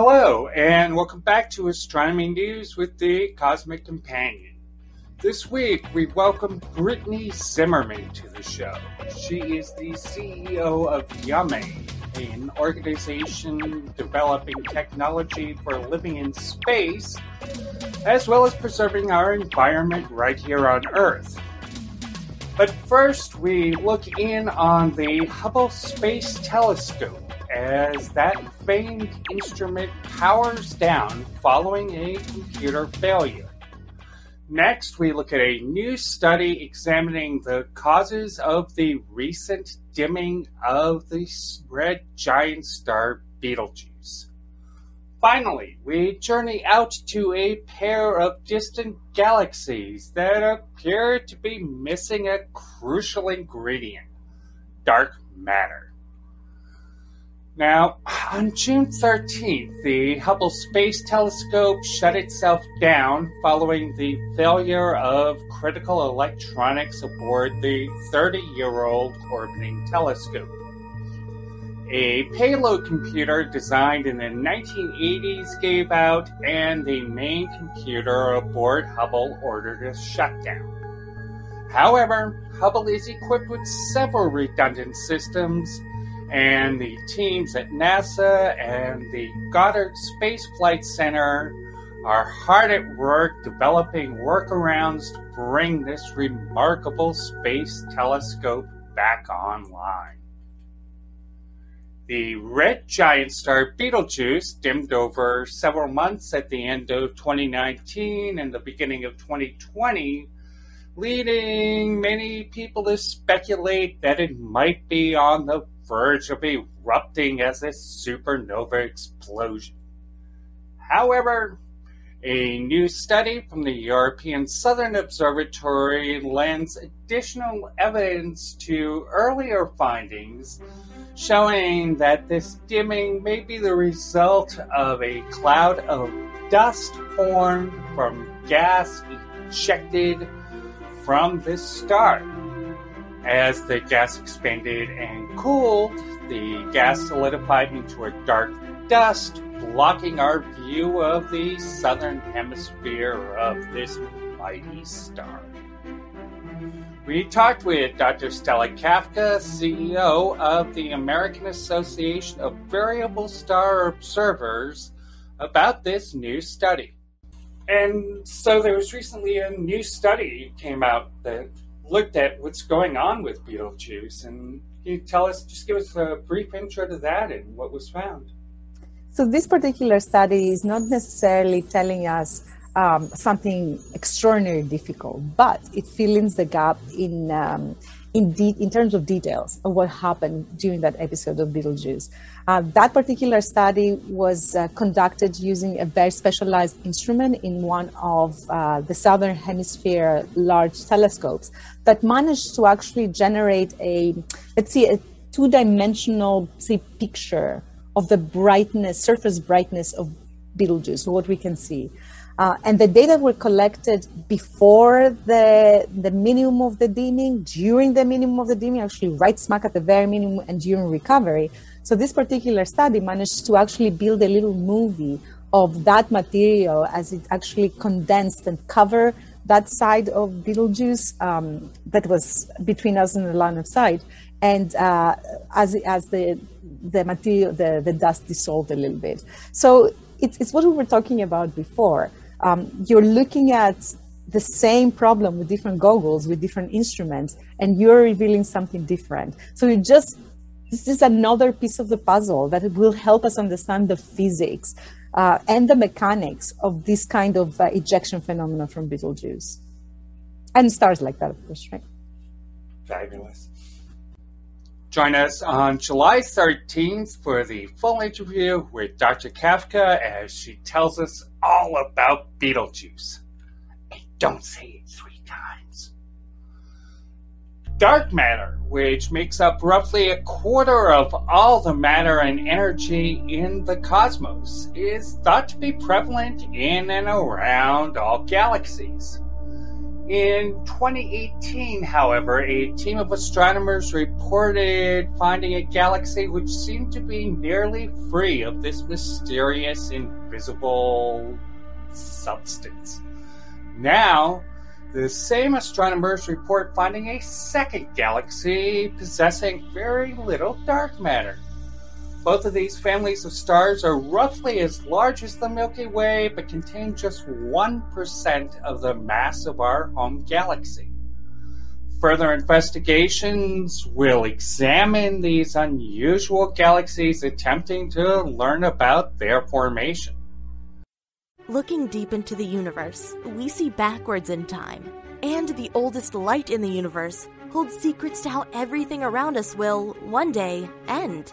Hello, and welcome back to Astronomy News with the Cosmic Companion. This week, we welcome Brittany Zimmerman to the show. She is the CEO of Yame, an organization developing technology for living in space, as well as preserving our environment right here on Earth. But first, we look in on the Hubble Space Telescope, as that famed instrument powers down following a computer failure. Next, we look at a new study examining the causes of the recent dimming of the red giant star Betelgeuse. Finally, we journey out to a pair of distant galaxies that appear to be missing a crucial ingredient: dark matter. Now, on June 13th, the Hubble Space Telescope shut itself down following the failure of critical electronics aboard the 30-year-old orbiting telescope. A payload computer designed in the 1980s gave out, and the main computer aboard Hubble ordered a shutdown. However, Hubble is equipped with several redundant systems, and the teams at NASA and the Goddard Space Flight Center are hard at work developing workarounds to bring this remarkable space telescope back online. The red giant star Betelgeuse dimmed over several months at the end of 2019 and the beginning of 2020, leading many people to speculate that it might be on the verge of erupting as a supernova explosion. However, a new study from the European Southern Observatory lends additional evidence to earlier findings, showing that this dimming may be the result of a cloud of dust formed from gas ejected from this star. As the gas expanded and cooled, the gas solidified into a dark dust, blocking our view of the southern hemisphere of this mighty star. We talked with Dr. Stella Kafka, CEO of the American Association of Variable Star Observers, about this new study. And so there was recently a new study came out that looked at what's going on with Betelgeuse, and can you tell us, just give us a brief intro to that and what was found? So this particular study is not necessarily telling us something extraordinarily difficult, but it fills in the gap in terms of details of what happened during that episode of Betelgeuse. That particular study was conducted using a very specialized instrument in one of the Southern Hemisphere large telescopes that managed to actually generate a two-dimensional picture of the surface brightness of Betelgeuse, what we can see. And the data were collected before the minimum of the dimming, during the minimum of the dimming, actually right smack at the very minimum, and during recovery. So this particular study managed to actually build a little movie of that material as it actually condensed and covered that side of Betelgeuse that was between us and the line of sight, and as the material, the dust dissolved a little bit. So it's what we were talking about before. You're looking at the same problem with different goggles, with different instruments, and you're revealing something different. So this is another piece of the puzzle that will help us understand the physics and the mechanics of this kind of ejection phenomena from Betelgeuse. And stars like that, of course, right? Fabulous. Join us on July 13th for the full interview with Dr. Kafka as she tells us all about Betelgeuse. And don't say it 3 times. Dark matter, which makes up roughly 1/4 of all the matter and energy in the cosmos, is thought to be prevalent in and around all galaxies. In 2018, however, a team of astronomers reported finding a galaxy which seemed to be nearly free of this mysterious invisible substance. Now, the same astronomers report finding a second galaxy possessing very little dark matter. Both of these families of stars are roughly as large as the Milky Way, but contain just 1% of the mass of our home galaxy. Further investigations will examine these unusual galaxies, attempting to learn about their formation. Looking deep into the universe, we see backwards in time, and the oldest light in the universe holds secrets to how everything around us will, one day, end.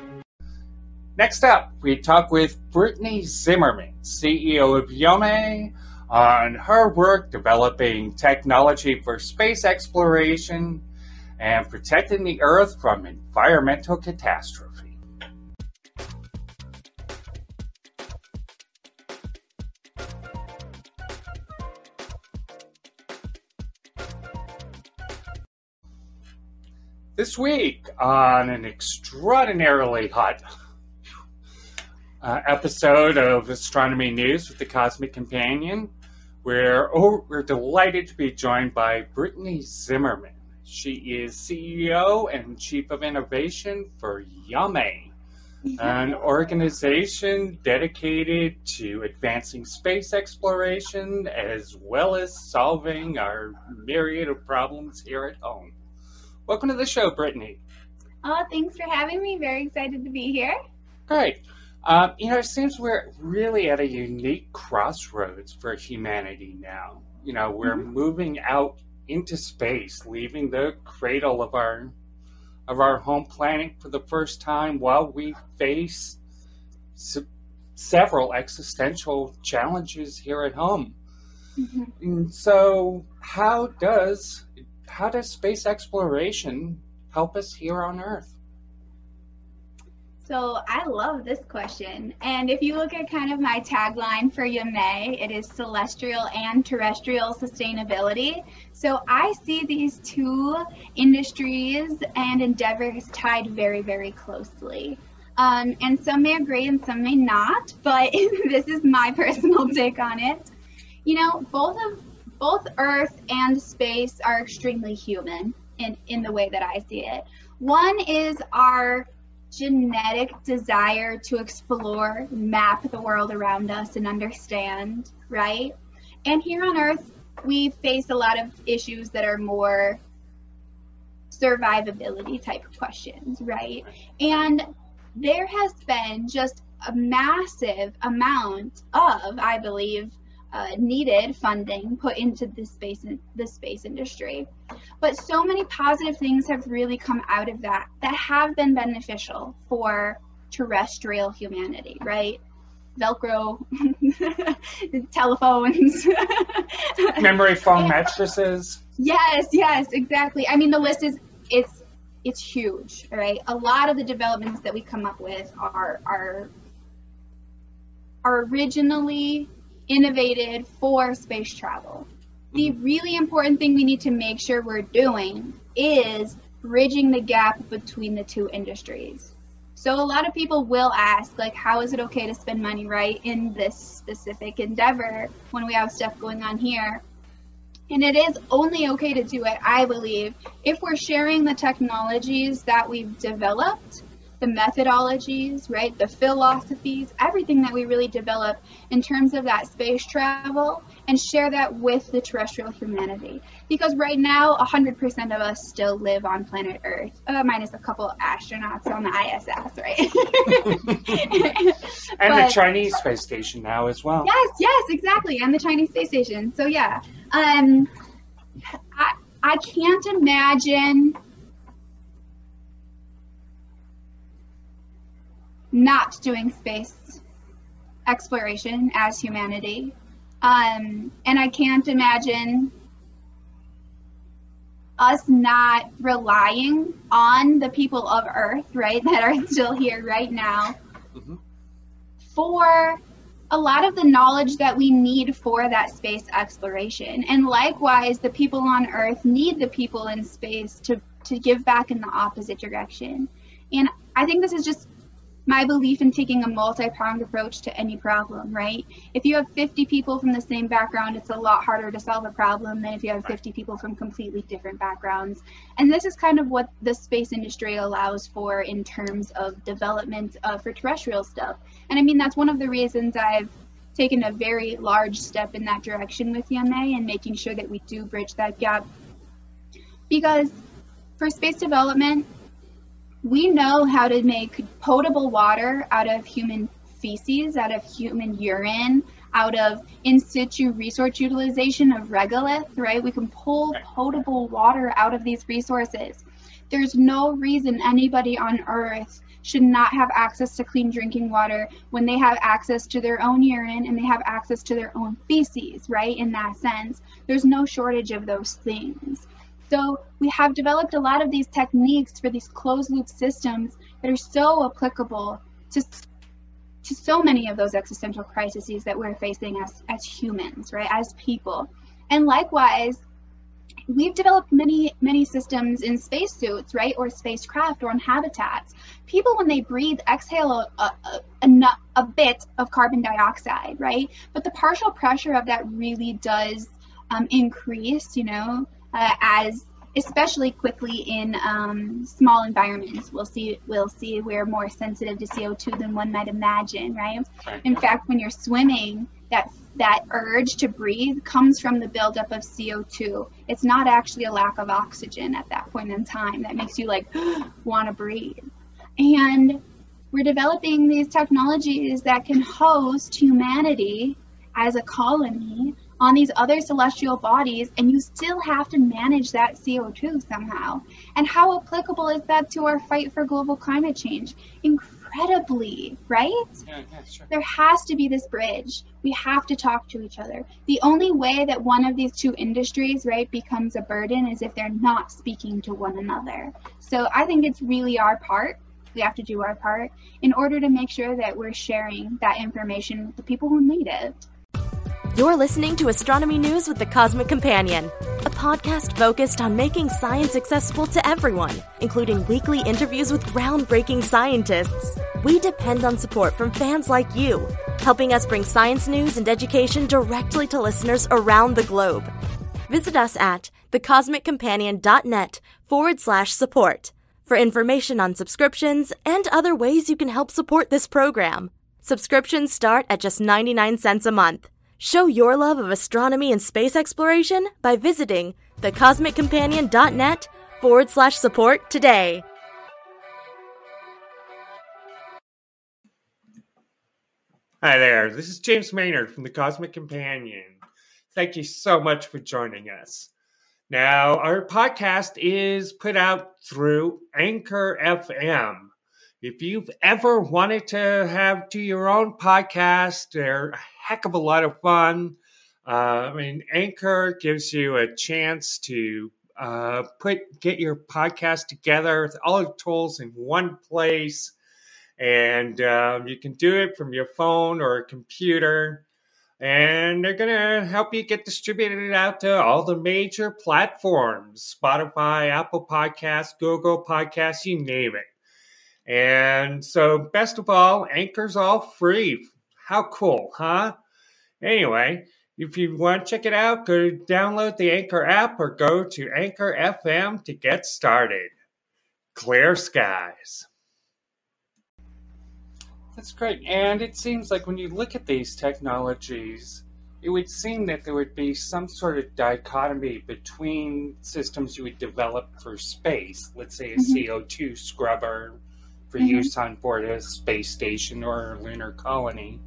Next up, we talk with Brittany Zimmerman, CEO of Yame, on her work developing technology for space exploration and protecting the Earth from environmental catastrophe. This week, on an extraordinarily hot episode of Astronomy News with the Cosmic Companion, we're delighted to be joined by Brittany Zimmerman. She is CEO and Chief of Innovation for Yame, an organization dedicated to advancing space exploration as well as solving our myriad of problems here at home. Welcome to the show, Brittany. Oh, thanks for having me. Very excited to be here. Great. It seems we're really at a unique crossroads for humanity now. We're moving out into space, leaving the cradle of our home planet for the first time, while we face several existential challenges here at home. Mm-hmm. And so, how does space exploration help us here on Earth? So I love this question. And if you look at kind of my tagline for Yame, it is celestial and terrestrial sustainability. So I see these two industries and endeavors tied very, very closely. And some may agree and some may not, but this is my personal take on it. Both Earth and space are extremely human in the way that I see it. One is our genetic desire to explore, map the world around us, and understand, right? And here on Earth, we face a lot of issues that are more survivability type of questions, right? And there has been just a massive amount of, I believe, needed funding put into the space industry. But so many positive things have really come out of that have been beneficial for terrestrial humanity, right? Velcro, telephones. Memory foam mattresses. Yes, exactly. I mean, the list is huge, right? A lot of the developments that we come up with are originally innovated for space travel. The really important thing we need to make sure we're doing is bridging the gap between the two industries. So a lot of people will ask, how is it okay to spend money, right, in this specific endeavor when we have stuff going on here? And it is only okay to do it, I believe, if we're sharing the technologies that we've developed, the methodologies, right, the philosophies, everything that we really develop in terms of that space travel, and share that with the terrestrial humanity. Because right now, 100% of us still live on planet Earth, minus a couple astronauts on the ISS, right? And the Chinese space station now as well. Yes, exactly, and the Chinese space station. So yeah, I can't imagine not doing space exploration as humanity. And I can't imagine us not relying on the people of Earth, right, that are still here right now, mm-hmm. for a lot of the knowledge that we need for that space exploration. And likewise, the people on Earth need the people in space to give back in the opposite direction. And I think this is just my belief in taking a multi-pronged approach to any problem, right? If you have 50 people from the same background, it's a lot harder to solve a problem than if you have 50 people from completely different backgrounds. And this is kind of what the space industry allows for in terms of development for terrestrial stuff. And I mean, that's one of the reasons I've taken a very large step in that direction with Yame and making sure that we do bridge that gap. Because for space development, we know how to make potable water out of human feces, out of human urine, out of in situ resource utilization of regolith, right? We can pull potable water out of these resources. There's no reason anybody on Earth should not have access to clean drinking water when they have access to their own urine and they have access to their own feces, right? In that sense, there's no shortage of those things. So we have developed a lot of these techniques for these closed-loop systems that are so applicable to so many of those existential crises that we're facing as humans, right, as people. And likewise, we've developed many, many systems in spacesuits, right, or spacecraft or in habitats. People, when they breathe, exhale a bit of carbon dioxide, right? But the partial pressure of that really does increase, you know, as especially quickly in small environments. We'll see we're more sensitive to CO2 than one might imagine, right? In fact, when you're swimming, that urge to breathe comes from the buildup of CO2. It's not actually a lack of oxygen at that point in time that makes you like want to breathe. And we're developing these technologies that can host humanity as a colony on these other celestial bodies, and you still have to manage that CO2 somehow. And how applicable is that to our fight for global climate change? Incredibly, right? Yeah, sure. There has to be this bridge. We have to talk to each other. The only way that one of these two industries, right, becomes a burden is if they're not speaking to one another. So I think it's really our part. We have to do our part in order to make sure that we're sharing that information with the people who need it. You're listening to Astronomy News with The Cosmic Companion, a podcast focused on making science accessible to everyone, including weekly interviews with groundbreaking scientists. We depend on support from fans like you, helping us bring science news and education directly to listeners around the globe. Visit us at thecosmiccompanion.net/support for information on subscriptions and other ways you can help support this program. Subscriptions start at just 99 cents a month. Show your love of astronomy and space exploration by visiting thecosmiccompanion.net/support today. Hi there, this is James Maynard from The Cosmic Companion. Thank you so much for joining us. Now, our podcast is put out through Anchor FM. If you've ever wanted to do your own podcast, they're a heck of a lot of fun. Anchor gives you a chance to get your podcast together with all the tools in one place. And you can do it from your phone or a computer. And they're going to help you get distributed out to all the major platforms, Spotify, Apple Podcasts, Google Podcasts, you name it. And so, best of all, Anchor's all free. How cool, huh? Anyway, if you want to check it out, go download the Anchor app or go to Anchor FM to get started. Clear skies. That's great. And it seems like when you look at these technologies, it would seem that there would be some sort of dichotomy between systems you would develop for space, let's say a CO2 scrubber, for use on board a space station or a lunar colony,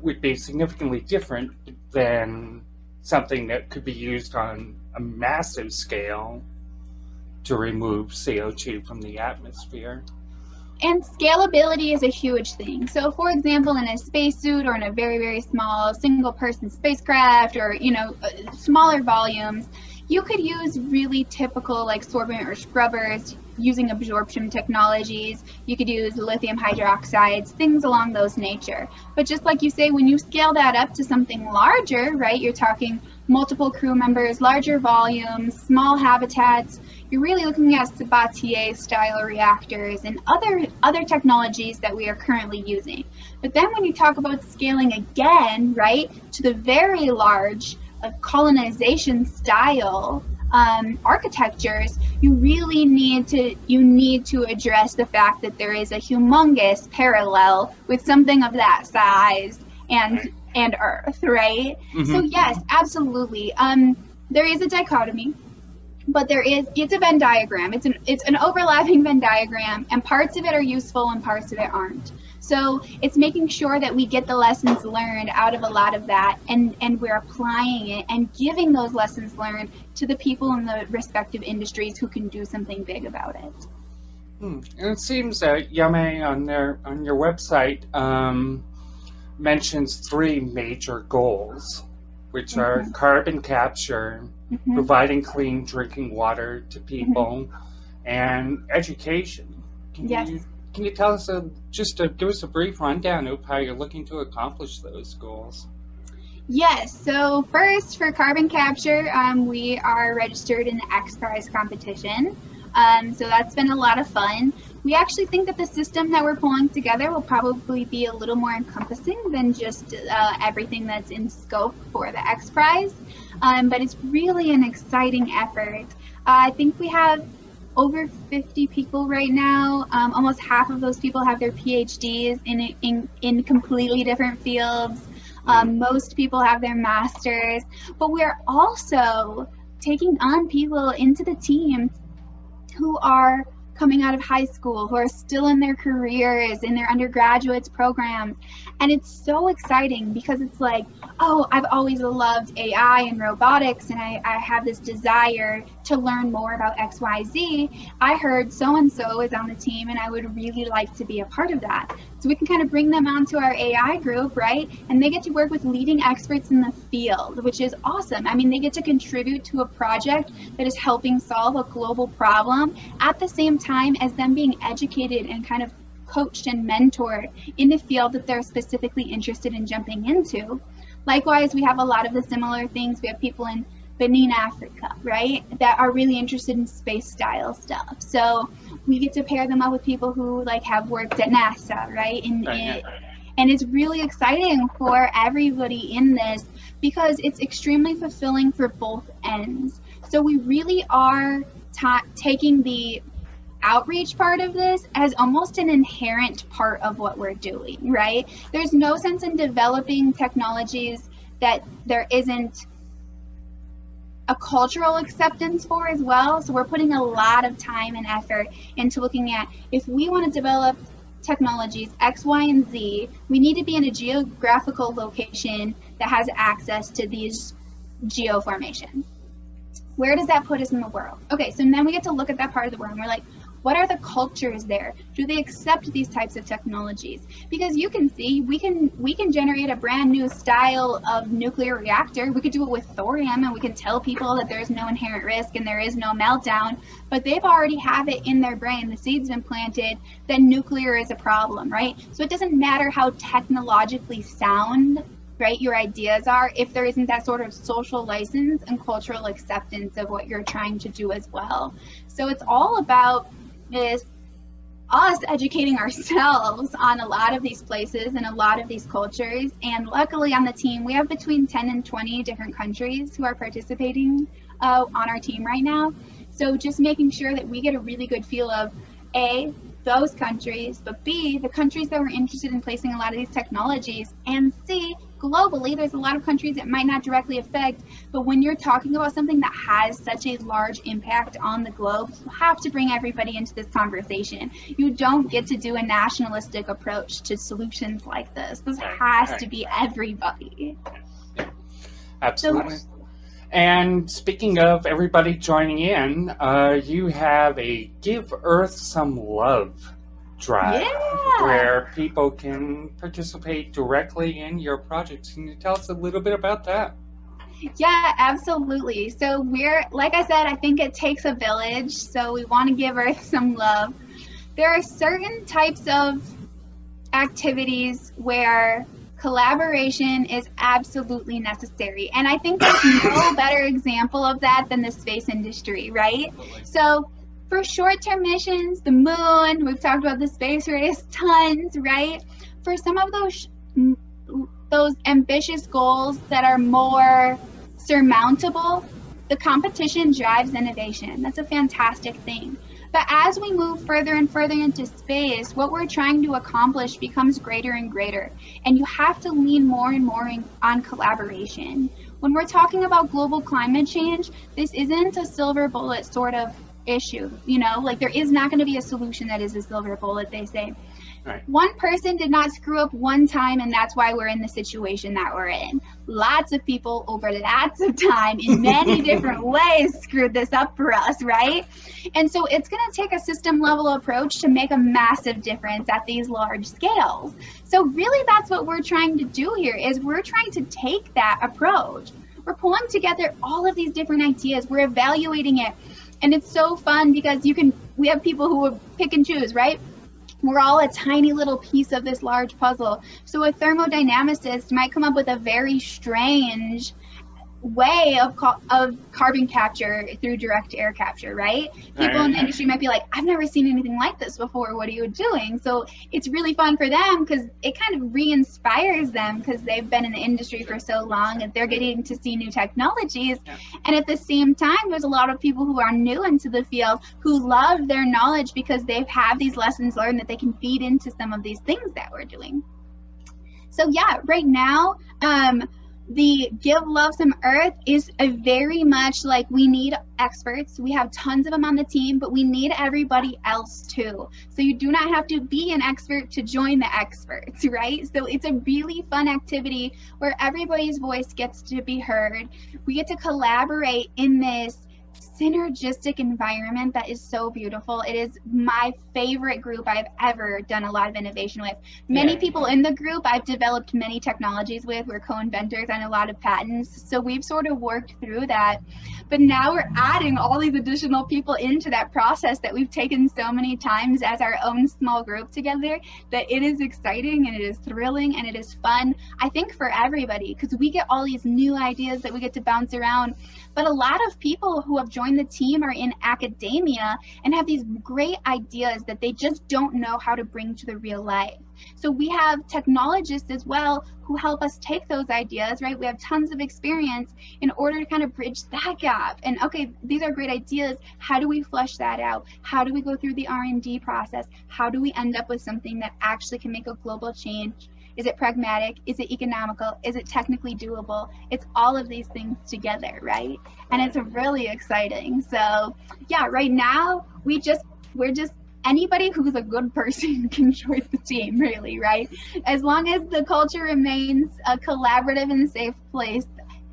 would be significantly different than something that could be used on a massive scale to remove CO2 from the atmosphere. And scalability is a huge thing. So for example, in a spacesuit or in a very, very small single person spacecraft or, you know, smaller volumes, you could use really typical like sorbent or scrubbers using absorption technologies. You could use lithium hydroxides, things along those nature. But just like you say, when you scale that up to something larger, right, you're talking multiple crew members, larger volumes, small habitats, you're really looking at Sabatier style reactors and other technologies that we are currently using. But then when you talk about scaling again, right, to the very large colonization style architectures, you need to address the fact that there is a humongous parallel with something of that size and Earth, right? Mm-hmm. So yes, absolutely. There is a dichotomy. But it's a Venn diagram. It's an overlapping Venn diagram, and parts of it are useful and parts of it aren't. So it's making sure that we get the lessons learned out of a lot of that, and we're applying it and giving those lessons learned to the people in the respective industries who can do something big about it. And it seems that Yame on your website mentions three major goals, which are mm-hmm. carbon capture, mm-hmm. providing clean drinking water to people, mm-hmm. and education. Can you tell us, give us a brief rundown of how you're looking to accomplish those goals? Yes, so first for carbon capture, we are registered in the X Prize competition. So that's been a lot of fun. We actually think that the system that we're pulling together will probably be a little more encompassing than just everything that's in scope for the X Prize, but it's really an exciting effort. I think we have over 50 people right now. Almost half of those people have their PhDs in completely different fields. Most people have their masters, but we're also taking on people into the team who are coming out of high school, who are still in their careers, in their undergraduates programs. And it's so exciting because it's like, oh, I've always loved AI and robotics, and I have this desire to learn more about XYZ. I heard so-and-so is on the team, and I would really like to be a part of that. So we can kind of bring them onto our AI group, right? And they get to work with leading experts in the field, which is awesome. I mean, they get to contribute to a project that is helping solve a global problem at the same time as them being educated and kind of coached and mentored in the field that they're specifically interested in jumping into. Likewise, we have a lot of the similar things. We have people in Benin, Africa, right, that are really interested in space style stuff. So we get to pair them up with people who like have worked at NASA, right? And it's really exciting for everybody in this because it's extremely fulfilling for both ends. So we really are taking the outreach part of this as almost an inherent part of what we're doing, right? There's no sense in developing technologies that there isn't a cultural acceptance for as well. So we're putting a lot of time and effort into looking at, if we want to develop technologies X, Y, and Z, we need to be in a geographical location that has access to these geoformations. Where does that put us in the world? Okay, so then we get to look at that part of the world and we're like, what are the cultures there? Do they accept these types of technologies? Because you can see, we can generate a brand new style of nuclear reactor. We could do it with thorium and we can tell people that there's no inherent risk and there is no meltdown, but they've already have it in their brain. The seed's been planted, then nuclear is a problem, right? So it doesn't matter how technologically sound, right, your ideas are, if there isn't that sort of social license and cultural acceptance of what you're trying to do as well. So it's all about this, us educating ourselves on a lot of these places and a lot of these cultures. And luckily on the team, we have between 10 and 20 different countries who are participating on our team right now. So just making sure that we get a really good feel of A, those countries, but B, the countries that were interested in placing a lot of these technologies, and C, globally, there's a lot of countries that might not directly affect, but when you're talking about something that has such a large impact on the globe, you have to bring everybody into this conversation. You don't get to do a nationalistic approach to solutions like this. This has to be everybody. Yeah. Absolutely. So And speaking of everybody joining in, you have a Give Earth Some Love drive where people can participate directly in your projects. Can you tell us a little bit about that? Yeah, absolutely. So we're, like I said, I think it takes a village. So we want to give Earth some love. There are certain types of activities where collaboration is absolutely necessary. And I think there's no better example of that than the space industry, right? So for short-term missions, the moon, we've talked about the space race tons, right? For some of those ambitious goals that are more surmountable, the competition drives innovation. That's a fantastic thing. But as we move further and further into space, what we're trying to accomplish becomes greater and greater. And you have to lean more and more on collaboration. When we're talking about global climate change, this isn't a silver bullet sort of issue. You know, like there is not going to be a solution that is a silver bullet, they say. Right. One person did not screw up one time, and that's why we're in the situation that we're in. Lots of people over lots of time in many different ways screwed this up for us, right? And so it's going to take a system-level approach to make a massive difference at these large scales. So really that's what we're trying to do here is we're trying to take that approach. We're pulling together all of these different ideas. We're evaluating it. And it's so fun because we have people who will pick and choose, right? We're all a tiny little piece of this large puzzle. So a thermodynamicist might come up with a very strange way of carbon capture through direct air capture, right? People in the industry might be like, I've never seen anything like this before. What are you doing? So it's really fun for them because it kind of re-inspires them because they've been in the industry for so long and they're getting to see new technologies. Yeah. And at the same time, there's a lot of people who are new into the field who love their knowledge because they've had these lessons learned that they can feed into some of these things that we're doing. So yeah, right now, the Give Love Some Earth is a very much like we need experts. We have tons of them on the team, but we need everybody else too. So you do not have to be an expert to join the experts, right? So it's a really fun activity where everybody's voice gets to be heard. We get to collaborate in this synergistic environment that is so beautiful. It is my favorite group I've ever done a lot of innovation with. Many people in the group I've developed many technologies with. We're co-inventors on a lot of patents. So we've sort of worked through that. But now we're adding all these additional people into that process that we've taken so many times as our own small group together that it is exciting and it is thrilling and it is fun, I think, for everybody because we get all these new ideas that we get to bounce around. But a lot of people who have joined the team are in academia and have these great ideas that they just don't know how to bring to the real life. So we have technologists as well who help us take those ideas, right? We have tons of experience in order to kind of bridge that gap. And okay, these are great ideas. How do we flesh that out? How do we go through the R&D process? How do we end up with something that actually can make a global change? Is it pragmatic? Is it economical? Is it technically doable? It's all of these things together, right? And it's really exciting. So yeah, right now we're just anybody who's a good person can join the team, really, right? As long as the culture remains a collaborative and safe place,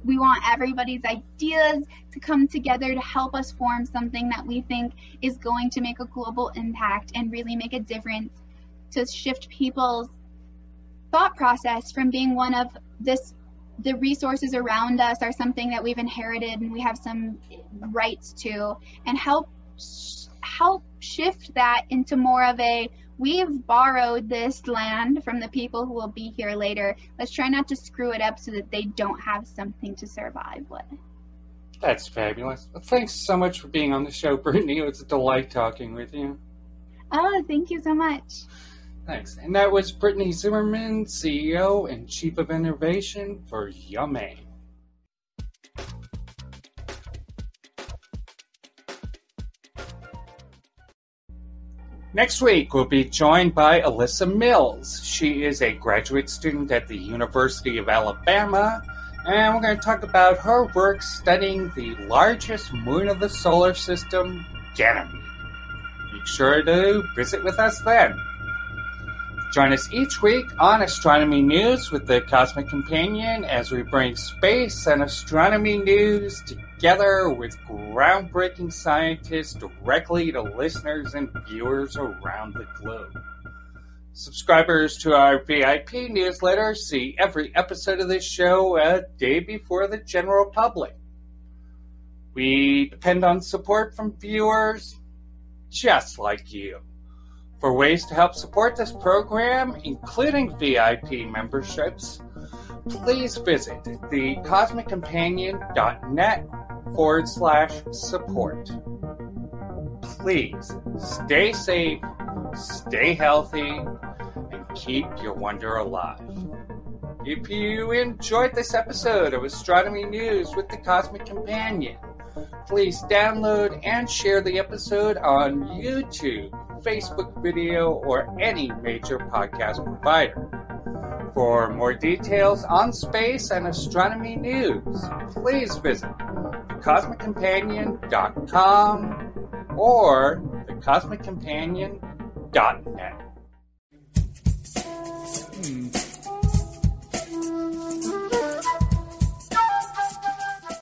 we want everybody's ideas to come together to help us form something that we think is going to make a global impact and really make a difference to shift people's thought process from being one of this, the resources around us are something that we've inherited and we have some rights to, and help shift that into more of a, we've borrowed this land from the people who will be here later. Let's try not to screw it up so that they don't have something to survive with. That's fabulous. Well, thanks so much for being on the show, Brittany. It was a delight talking with you. Oh, thank you so much. Thanks. And that was Brittany Zimmerman, CEO and Chief of Innovation for Yame. Next week, we'll be joined by Alyssa Mills. She is a graduate student at the University of Alabama, and we're going to talk about her work studying the largest moon of the solar system, Ganymede. Make sure to visit with us then. Join us each week on Astronomy News with the Cosmic Companion as we bring space and astronomy news together with groundbreaking scientists directly to listeners and viewers around the globe. Subscribers to our VIP newsletter see every episode of this show a day before the general public. We depend on support from viewers just like you. For ways to help support this program, including VIP memberships, please visit thecosmiccompanion.net/support. Please stay safe, stay healthy, and keep your wonder alive. If you enjoyed this episode of Astronomy News with the Cosmic Companion, please download and share the episode on YouTube, Facebook video, or any major podcast provider. For more details on space and astronomy news, please visit thecosmiccompanion.com or thecosmiccompanion.net.